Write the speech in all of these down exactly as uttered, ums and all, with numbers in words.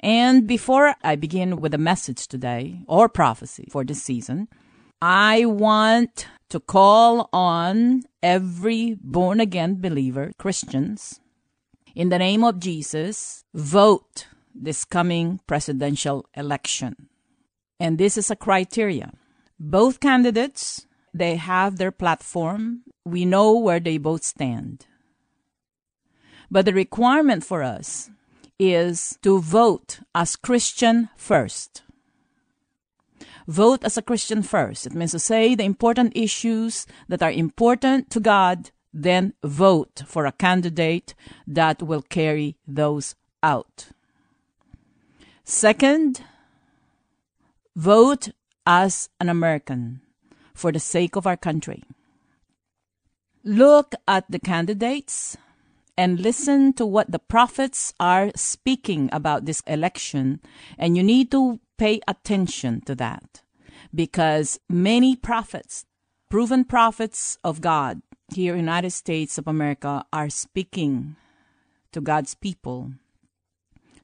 And before I begin with a message today, or prophecy for this season, I want to call on every born-again believer, Christians, in the name of Jesus, vote this coming presidential election. And this is a criteria. Both candidates, they have their platform. We know where they both stand. But the requirement for us is to vote as Christian first. Vote as a Christian first. It means to say the important issues that are important to God, then vote for a candidate that will carry those out. Second, vote as an American for the sake of our country. Look at the candidates and listen to what the prophets are speaking about this election, and you need to pay attention to that, because many prophets, proven prophets of God here in the United States of America, are speaking to God's people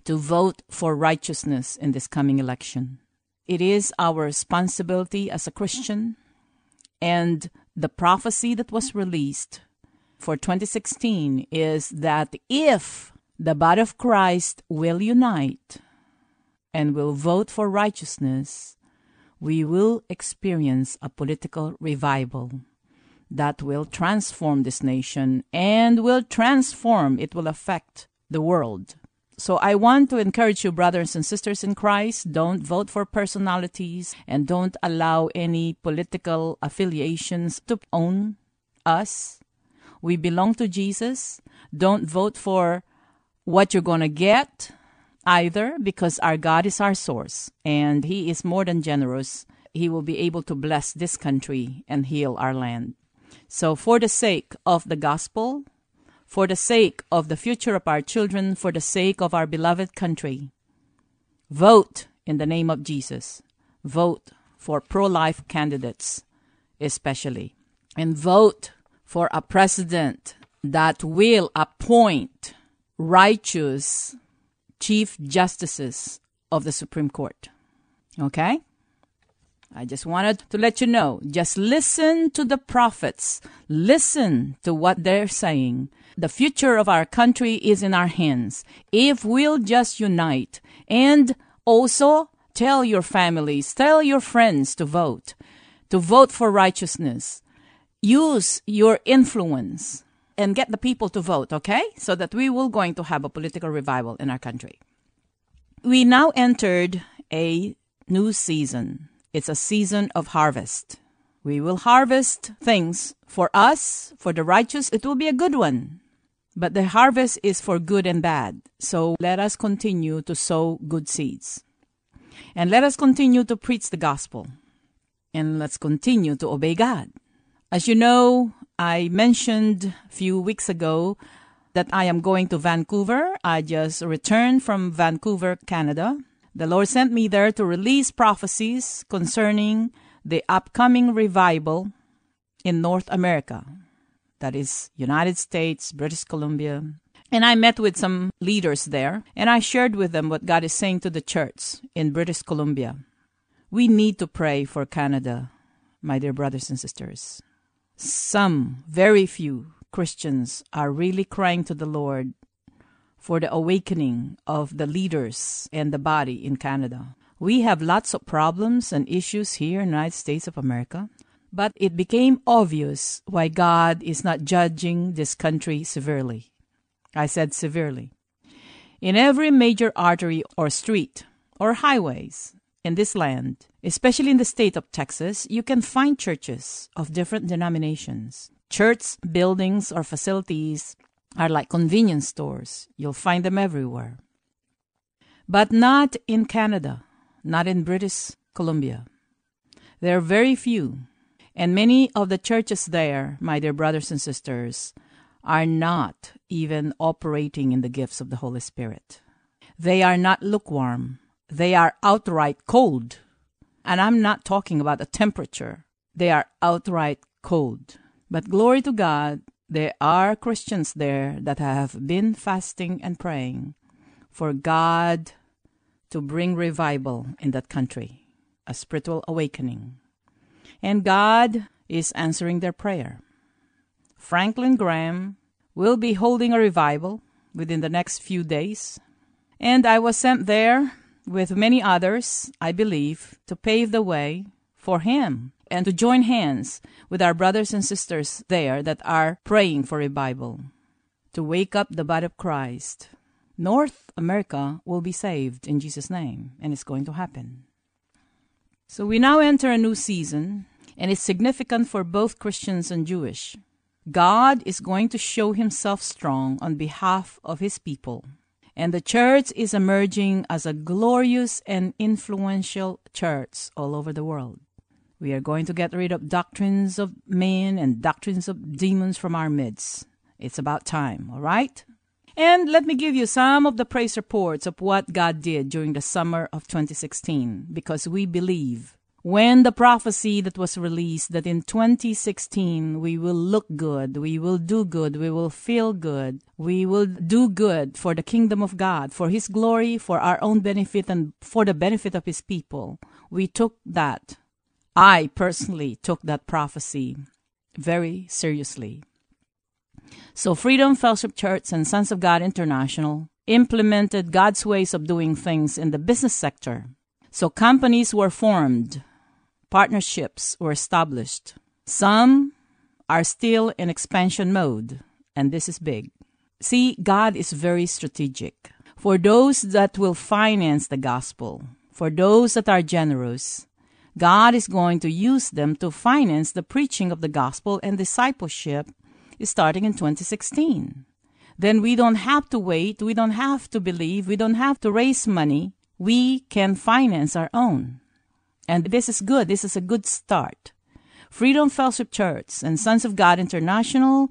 to vote for righteousness in this coming election. It is our responsibility as a Christian, and the prophecy that was released for twenty sixteen is that if the body of Christ will unite and will vote for righteousness, we will experience a political revival that will transform this nation and will transform, it will affect the world. So I want to encourage you, brothers and sisters in Christ, don't vote for personalities and don't allow any political affiliations to own us. We belong to Jesus. Don't vote for what you're going to get either, because our God is our source and He is more than generous. He will be able to bless this country and heal our land. So for the sake of the gospel, for the sake of the future of our children, for the sake of our beloved country, vote in the name of Jesus. Vote for pro-life candidates, especially. And vote for a president that will appoint righteous chief justices of the Supreme Court. Okay? I just wanted to let you know, just listen to the prophets. Listen to what they're saying. The future of our country is in our hands if we'll just unite. And also tell your families, tell your friends to vote, to vote for righteousness. Use your influence and get the people to vote, okay? So that we will going to have a political revival in our country. We now entered a new season. It's a season of harvest. We will harvest things for us, for the righteous. It will be a good one. But the harvest is for good and bad. So let us continue to sow good seeds. And let us continue to preach the gospel. And let's continue to obey God. As you know, I mentioned a few weeks ago that I am going to Vancouver. I just returned from Vancouver, Canada. The Lord sent me there to release prophecies concerning the upcoming revival in North America, that is United States, British Columbia. And I met with some leaders there, and I shared with them what God is saying to the church in British Columbia. We need to pray for Canada, my dear brothers and sisters. Some, very few Christians are really crying to the Lord for the awakening of the leaders and the body in Canada. We have lots of problems and issues here in the United States of America, but it became obvious why God is not judging this country severely. I said severely. In every major artery or street or highways in this land, especially in the state of Texas, you can find churches of different denominations. Church buildings or facilities are like convenience stores. You'll find them everywhere. But not in Canada. Not in British Columbia. There are very few, and many of the churches there, my dear brothers and sisters, are not even operating in the gifts of the Holy Spirit. They are not lukewarm. They are outright cold. And I'm not talking about the temperature. They are outright cold. But glory to God, there are Christians there that have been fasting and praying for God to bring revival in that country, a spiritual awakening. And God is answering their prayer. Franklin Graham will be holding a revival within the next few days. And I was sent there with many others, I believe, to pave the way for him and to join hands with our brothers and sisters there that are praying for revival, to wake up the body of Christ. North America will be saved in Jesus' name, and it's going to happen. So we now enter a new season, and it's significant for both Christians and Jewish. God is going to show himself strong on behalf of his people, and the church is emerging as a glorious and influential church all over the world. We are going to get rid of doctrines of men and doctrines of demons from our midst. It's about time, all right? And let me give you some of the praise reports of what God did during the summer of twenty sixteen, because we believe when the prophecy that was released that in twenty sixteen we will look good, we will do good, we will feel good, we will do good for the kingdom of God, for his glory, for our own benefit, and for the benefit of his people. We took that. I personally took that prophecy very seriously. So Freedom Fellowship Church and Sons of God International implemented God's ways of doing things in the business sector. So companies were formed. Partnerships were established. Some are still in expansion mode, and this is big. See, God is very strategic. For those that will finance the gospel, for those that are generous, God is going to use them to finance the preaching of the gospel and discipleship starting in twenty sixteen. Then we don't have to wait. We don't have to believe. We don't have to raise money. We can finance our own. And this is good. This is a good start. Freedom Fellowship Church and Sons of God International,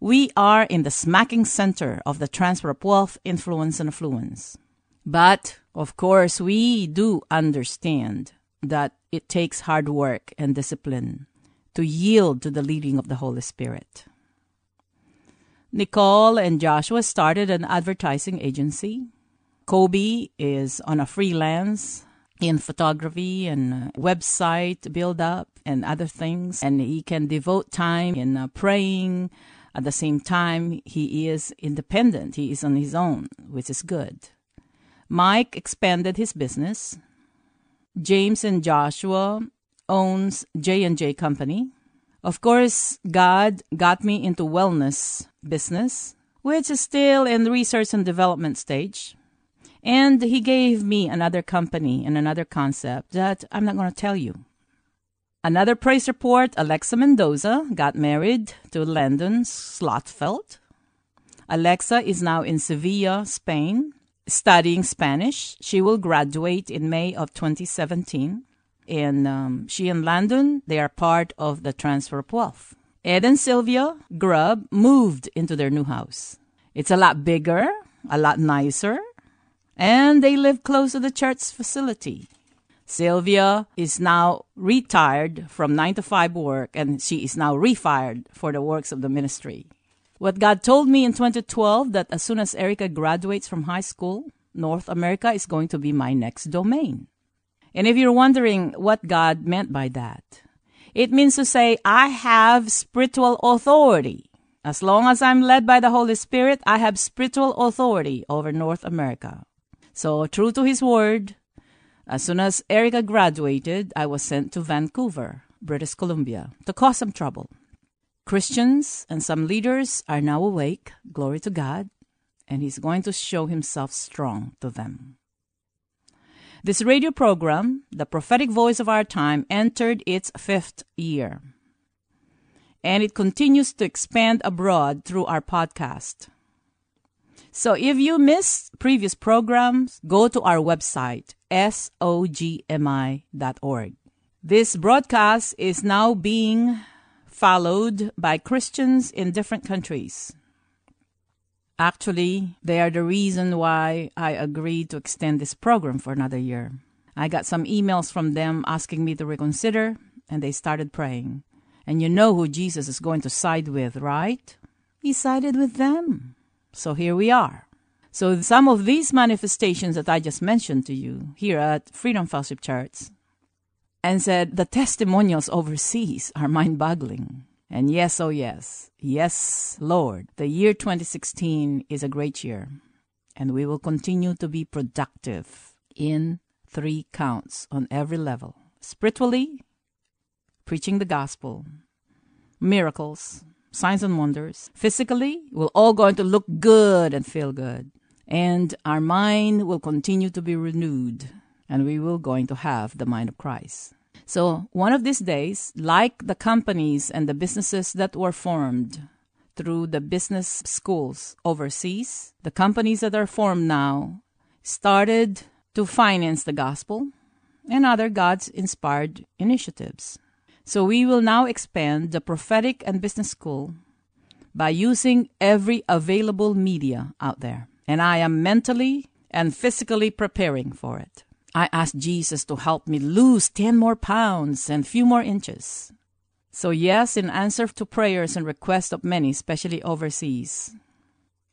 we are in the smacking center of the transfer of wealth, influence, and affluence. But, of course, we do understand that it takes hard work and discipline to yield to the leading of the Holy Spirit. Nicole and Joshua started an advertising agency. Kobe is on a freelance in photography and website build-up and other things. And he can devote time in praying. At the same time, he is independent. He is on his own, which is good. Mike expanded his business. James and Joshua owns J and J Company. Of course, God got me into wellness business, which is still in the research and development stage. And he gave me another company and another concept that I'm not going to tell you. Another praise report, Alexa Mendoza got married to Landon Slotfeld. Alexa is now in Sevilla, Spain, studying Spanish. She will graduate in May of twenty seventeen. And um, she and Landon, they are part of the transfer of wealth. Ed and Sylvia Grubb moved into their new house. It's a lot bigger, a lot nicer, and they live close to the church facility. Sylvia is now retired from nine to five work, and she is now refired for the works of the ministry. What God told me in twenty twelve, that as soon as Erica graduates from high school, North America is going to be my next domain. And if you're wondering what God meant by that, it means to say, I have spiritual authority As long as I'm led by the Holy Spirit, I have spiritual authority over North America. So, true to his word, as soon as Erica graduated, I was sent to Vancouver, British Columbia, to cause some trouble. Christians and some leaders are now awake, glory to God, and he's going to show himself strong to them. This radio program, the Prophetic Voice of Our Time, entered its fifth year, and it continues to expand abroad through our podcast. So if you missed previous programs, go to our website, S O G M I dot org. This broadcast is now being followed by Christians in different countries. Actually, they are the reason why I agreed to extend this program for another year. I got some emails from them asking me to reconsider, and they started praying. And you know who Jesus is going to side with, right? He sided with them. So here we are. So some of these manifestations that I just mentioned to you here at Freedom Fellowship Church, and said the testimonials overseas are mind-boggling. And yes, oh yes, yes, Lord, the year twenty sixteen is a great year, and we will continue to be productive in three counts on every level. Spiritually, preaching the gospel, miracles, signs and wonders. Physically, we're all going to look good and feel good, and our mind will continue to be renewed, and we will going to have the mind of Christ. So one of these days, like the companies and the businesses that were formed through the business schools overseas, the companies that are formed now started to finance the gospel and other God-inspired initiatives. So we will now expand the prophetic and business school by using every available media out there. And I am mentally and physically preparing for it. I asked Jesus to help me lose ten more pounds and few more inches. So yes, in answer to prayers and requests of many, especially overseas,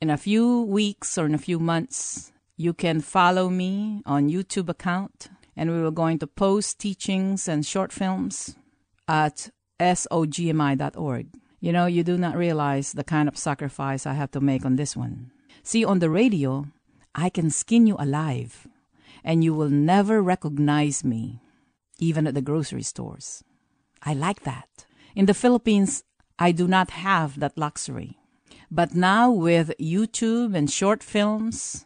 in a few weeks or in a few months, you can follow me on YouTube account, and we were going to post teachings and short films at S O G M I dot org. You know, you do not realize the kind of sacrifice I have to make on this one. See, on the radio, I can skin you alive, and you will never recognize me, even at the grocery stores. I like that. In the Philippines, I do not have that luxury. But now with YouTube and short films,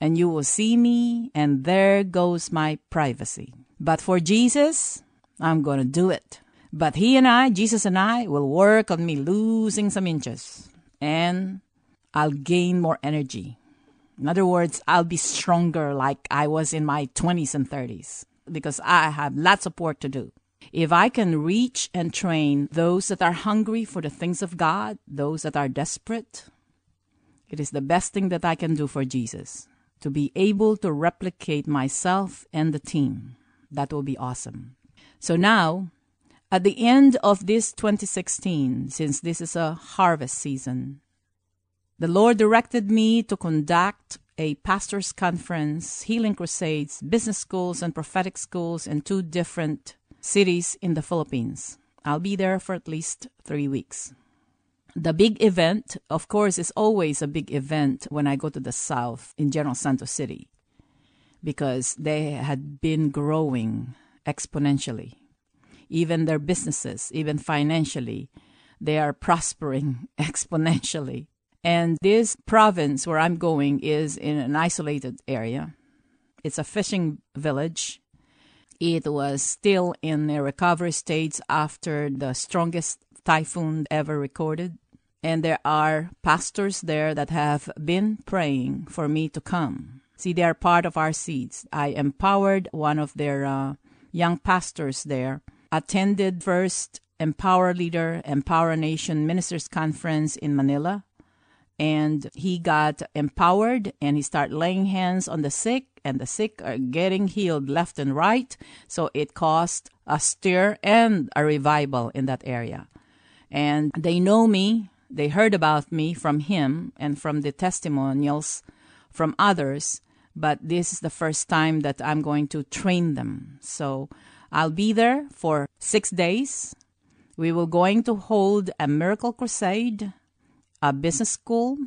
and you will see me, and there goes my privacy. But for Jesus, I'm going to do it. But he and I, Jesus and I, will work on me losing some inches, and I'll gain more energy. In other words, I'll be stronger like I was in my twenties and thirties, because I have lots of work to do. If I can reach and train those that are hungry for the things of God, those that are desperate, it is the best thing that I can do for Jesus, to be able to replicate myself and the team. That will be awesome. So now, at the end of this twenty sixteen, since this is a harvest season, the Lord directed me to conduct a pastor's conference, healing crusades, business schools, and prophetic schools in two different cities in the Philippines. I'll be there for at least three weeks. The big event, of course, is always a big event when I go to the south in General Santos City, because they had been growing exponentially. Even their businesses, even financially, they are prospering exponentially. And this province where I'm going is in an isolated area. It's a fishing village. It was still in a recovery stage after the strongest typhoon ever recorded. And there are pastors there that have been praying for me to come. See, they are part of our seeds. I empowered one of their uh, young pastors there, attended first Empower Leader, Empower Nation Ministers Conference in Manila. And he got empowered, and he started laying hands on the sick, and the sick are getting healed left and right. So it caused a stir and a revival in that area. And they know me. They heard about me from him and from the testimonials from others. But this is the first time that I'm going to train them. So I'll be there for six days. we were going to hold a miracle crusade, a business school,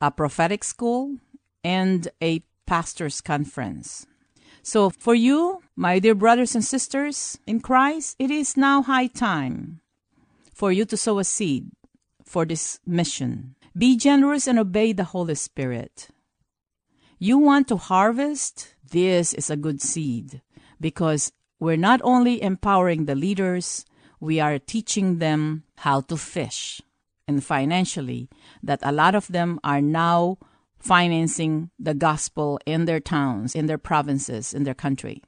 a prophetic school, and a pastor's conference. So for you, my dear brothers and sisters in Christ, it is now high time for you to sow a seed for this mission. Be generous and obey the Holy Spirit. You want to harvest? This is a good seed, because we're not only empowering the leaders, we are teaching them how to fish. And financially, that a lot of them are now financing the gospel in their towns, in their provinces, in their country.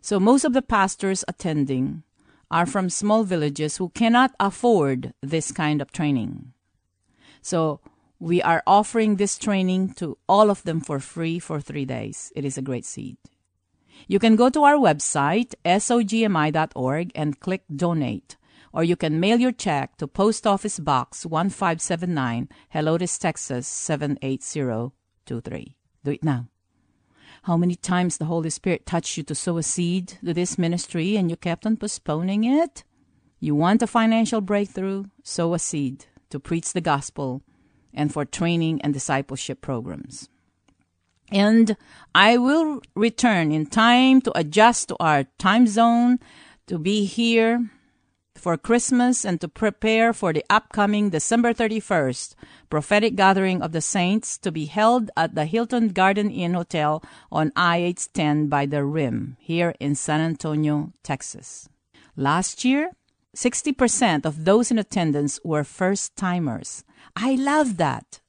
So most of the pastors attending are from small villages who cannot afford this kind of training. So we are offering this training to all of them for free for three days. It is a great seed. You can go to our website, S O G M I dot org, and click Donate. Or you can mail your check to Post Office Box one five seven nine, Helotes, Texas seven eight zero two three. Do it now. How many times the Holy Spirit touched you to sow a seed to this ministry and you kept on postponing it? You want a financial breakthrough? Sow a seed to preach the gospel and for training and discipleship programs. And I will return in time to adjust to our time zone, to be here for Christmas and to prepare for the upcoming December thirty-first Prophetic Gathering of the Saints to be held at the Hilton Garden Inn Hotel on I eight ten by the Rim here in San Antonio, Texas. Last year, sixty percent of those in attendance were first-timers. I love that.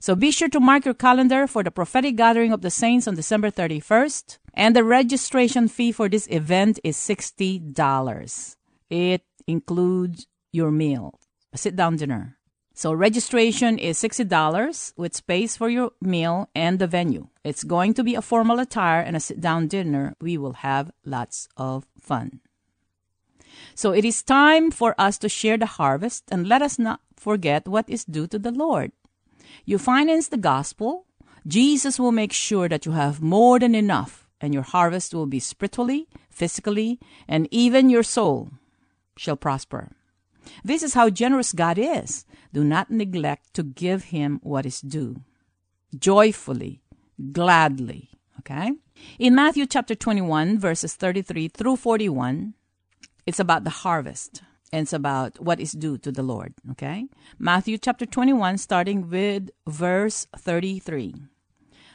So be sure to mark your calendar for the Prophetic Gathering of the Saints on December thirty-first. And the registration fee for this event is sixty dollars. It include your meal, a sit-down dinner. So registration is sixty dollars with space for your meal and the venue. It's going to be a formal attire and a sit-down dinner. We will have lots of fun. So it is time for us to share the harvest, and let us not forget what is due to the Lord. You finance the gospel. Jesus will make sure that you have more than enough, and your harvest will be spiritually, physically, and even your soul shall prosper. This is how generous God is. Do not neglect to give him what is due. Joyfully, gladly. Okay? In Matthew chapter twenty-one, verses thirty-three through forty-one, it's about the harvest. And it's about what is due to the Lord. Okay? Matthew chapter twenty-one, starting with verse thirty-three.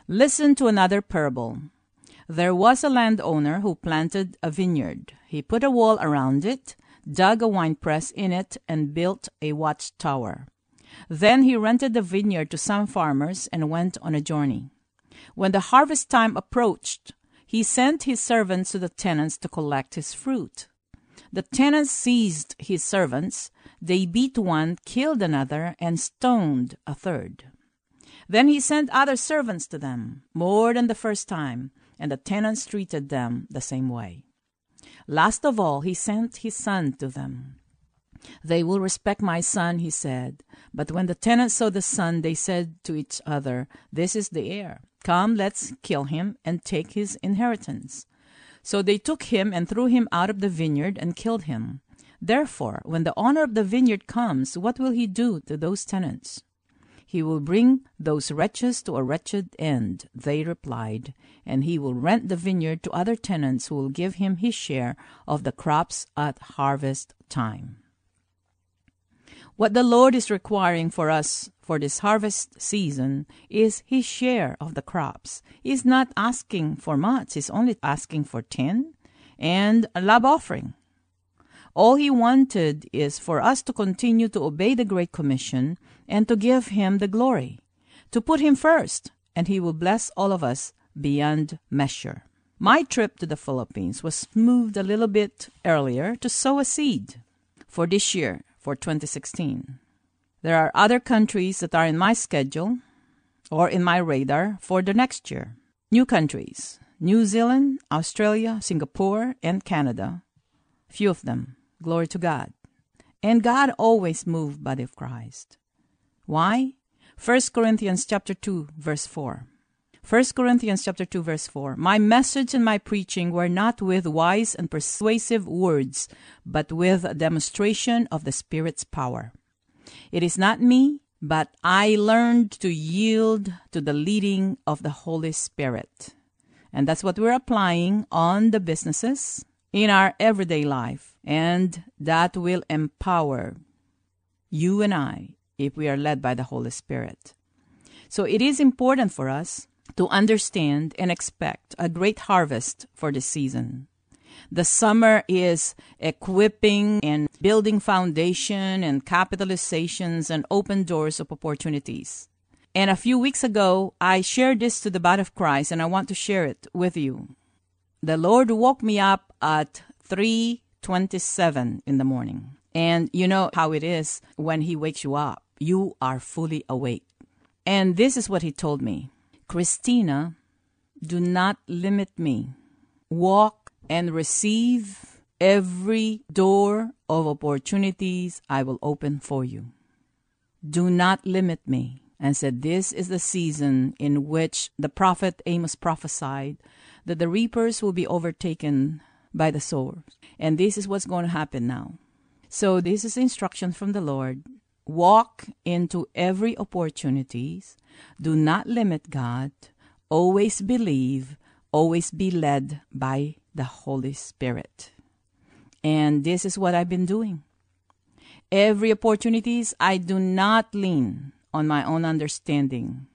Listen to another parable. There was a landowner who planted a vineyard. He put a wall around it, dug a winepress in it, and built a watchtower. Then he rented the vineyard to some farmers and went on a journey. When the harvest time approached, he sent his servants to the tenants to collect his fruit. The tenants seized his servants. They beat one, killed another, and stoned a third. Then he sent other servants to them, more than the first time, and the tenants treated them the same way. Last of all, he sent his son to them. They will respect my son, he said. But when the tenants saw the son, they said to each other, this is the heir. Come, let's kill him and take his inheritance. So they took him and threw him out of the vineyard and killed him. Therefore, when the owner of the vineyard comes, what will he do to those tenants? He will bring those wretches to a wretched end, they replied, and he will rent the vineyard to other tenants who will give him his share of the crops at harvest time. What the Lord is requiring for us for this harvest season is his share of the crops. He's not asking for much. He's only asking for ten and a love offering. All he wanted is for us to continue to obey the Great Commission and to give him the glory, to put him first, and he will bless all of us beyond measure. My trip to the Philippines was moved a little bit earlier to sow a seed for this year, for twenty sixteen. There are other countries that are in my schedule or in my radar for the next year. New countries, New Zealand, Australia, Singapore, and Canada. Few of them. Glory to God. And God always moved by the body of Christ. Why? First Corinthians chapter two, verse four. First Corinthians chapter two, verse four, "My message and my preaching were not with wise and persuasive words, but with a demonstration of the Spirit's power. It is not me, but I learned to yield to the leading of the Holy Spirit." And that's what we're applying on the businesses in our everyday life. And that will empower you and I if we are led by the Holy Spirit. So it is important for us to understand and expect a great harvest for this season. The summer is equipping and building foundation and capitalizations and open doors of opportunities. And a few weeks ago, I shared this to the body of Christ, and I want to share it with you. The Lord woke me up at three twenty-seven in the morning. And you know how it is when He wakes you up. You are fully awake. And this is what He told me. "Christina, do not limit me. Walk and receive every door of opportunities I will open for you. Do not limit me." And said, "This is the season in which the prophet Amos prophesied that the reapers will be overtaken by the sowers." And this is what's going to happen now. So this is instruction from the Lord. Walk into every opportunities. Do not limit God. Always believe. Always be led by the Holy Spirit. And this is what I've been doing. Every opportunities, I do not lean on my own understanding.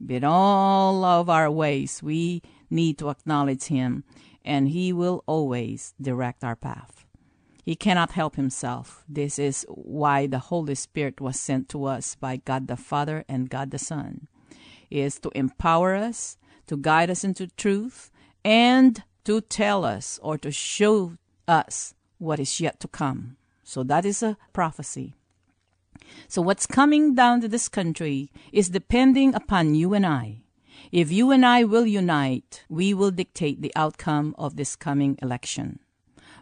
But in all of our ways, we need to acknowledge Him, and He will always direct our path. He cannot help Himself. This is why the Holy Spirit was sent to us by God the Father and God the Son, is to empower us, to guide us into truth, and to tell us or to show us what is yet to come. So that is a prophecy. So what's coming down to this country is depending upon you and I. If you and I will unite, we will dictate the outcome of this coming election.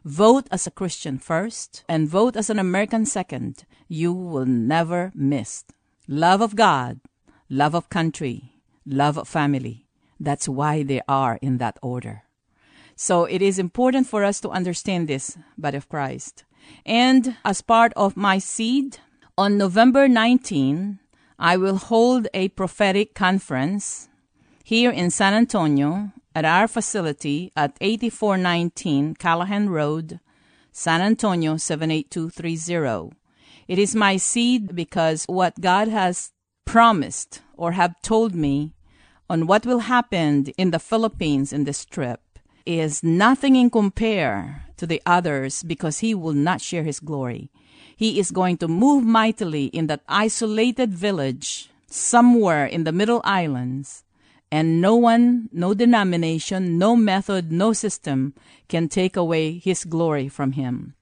Vote as a Christian first and vote as an American second. You will never miss. Love of God, love of country, love of family. That's why they are in that order. So it is important for us to understand this, body of Christ. And as part of my seed, on November nineteenth, I will hold a prophetic conference here in San Antonio at our facility at eighty-four nineteen Callahan Road, San Antonio seven eight two three zero. It is my seed because what God has promised or have told me on what will happen in the Philippines in this trip is nothing in compare to the others, because He will not share His glory. He is going to move mightily in that isolated village somewhere in the Middle Islands, and no one, no denomination, no method, no system can take away His glory from Him.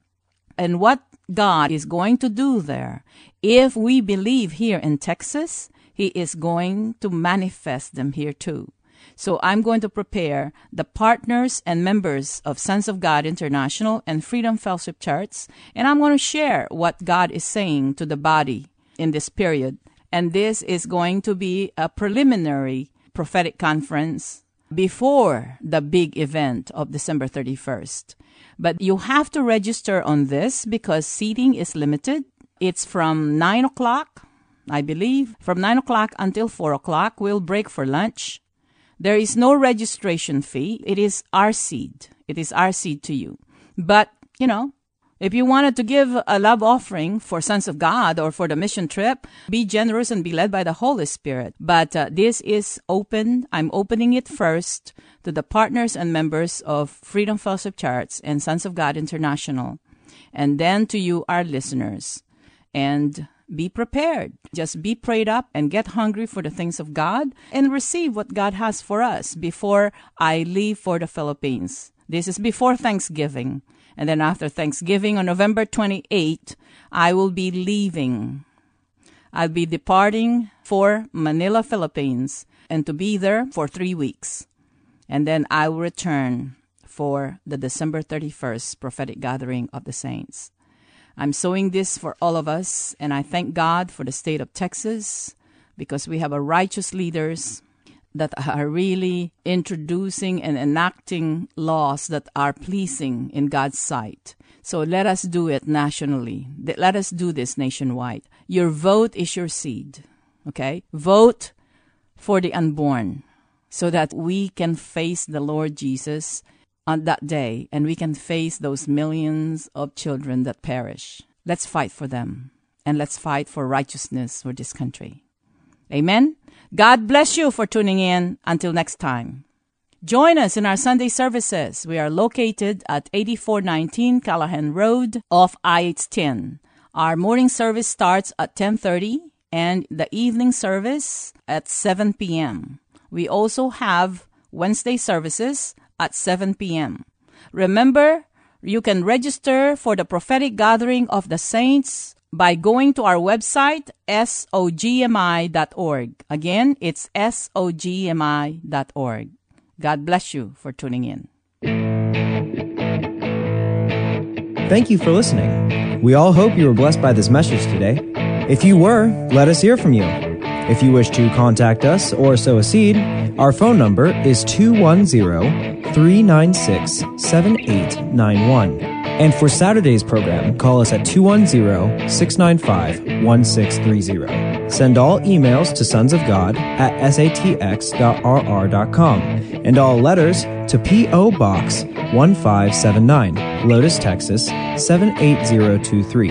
And what God is going to do there, if we believe here in Texas, He is going to manifest them here too. So I'm going to prepare the partners and members of Sons of God International and Freedom Fellowship Church, and I'm going to share what God is saying to the body in this period. And this is going to be a preliminary prophetic conference before the big event of December thirty-first. But you have to register on this because seating is limited. It's from nine o'clock, I believe. From nine o'clock until four o'clock, we'll break for lunch. There is no registration fee. It is our seed. It is our seed to you. But, you know, if you wanted to give a love offering for Sons of God or for the mission trip, be generous and be led by the Holy Spirit. But uh, this is open. I'm opening it first to the partners and members of Freedom Fellowship Church and Sons of God International, and then to you, our listeners. And be prepared. Just be prayed up and get hungry for the things of God and receive what God has for us before I leave for the Philippines. This is before Thanksgiving. And then after Thanksgiving on November twenty-eighth, I will be leaving. I'll be departing for Manila, Philippines, and to be there for three weeks. And then I will return for the December thirty-first prophetic gathering of the saints. I'm sowing this for all of us, and I thank God for the state of Texas because we have a righteous leaders that are really introducing and enacting laws that are pleasing in God's sight. So let us do it nationally. Let us do this nationwide. Your vote is your seed, okay? Vote for the unborn so that we can face the Lord Jesus on that day and we can face those millions of children that perish. Let's fight for them and let's fight for righteousness for this country. Amen. God bless you for tuning in. Until next time. Join us in our Sunday services. We are located at eighty-four nineteen Callahan Road off I eight ten. Our morning service starts at ten thirty and the evening service at seven p.m. We also have Wednesday services at seven p.m. Remember, you can register for the Prophetic Gathering of the Saints by going to our website, S O G M I dot org. Again, it's S O G M I dot org. God bless you for tuning in. Thank you for listening. We all hope you were blessed by this message today. If you were, let us hear from you. If you wish to contact us or sow a seed, our phone number is two one zero, three nine six, seven eight nine one. And for Saturday's program, call us at two one zero, six nine five, one six three zero. Send all emails to sonsofgod at satx.rr.com and all letters to P O. Box one five seven nine, Lotus, Texas seven eight zero two three.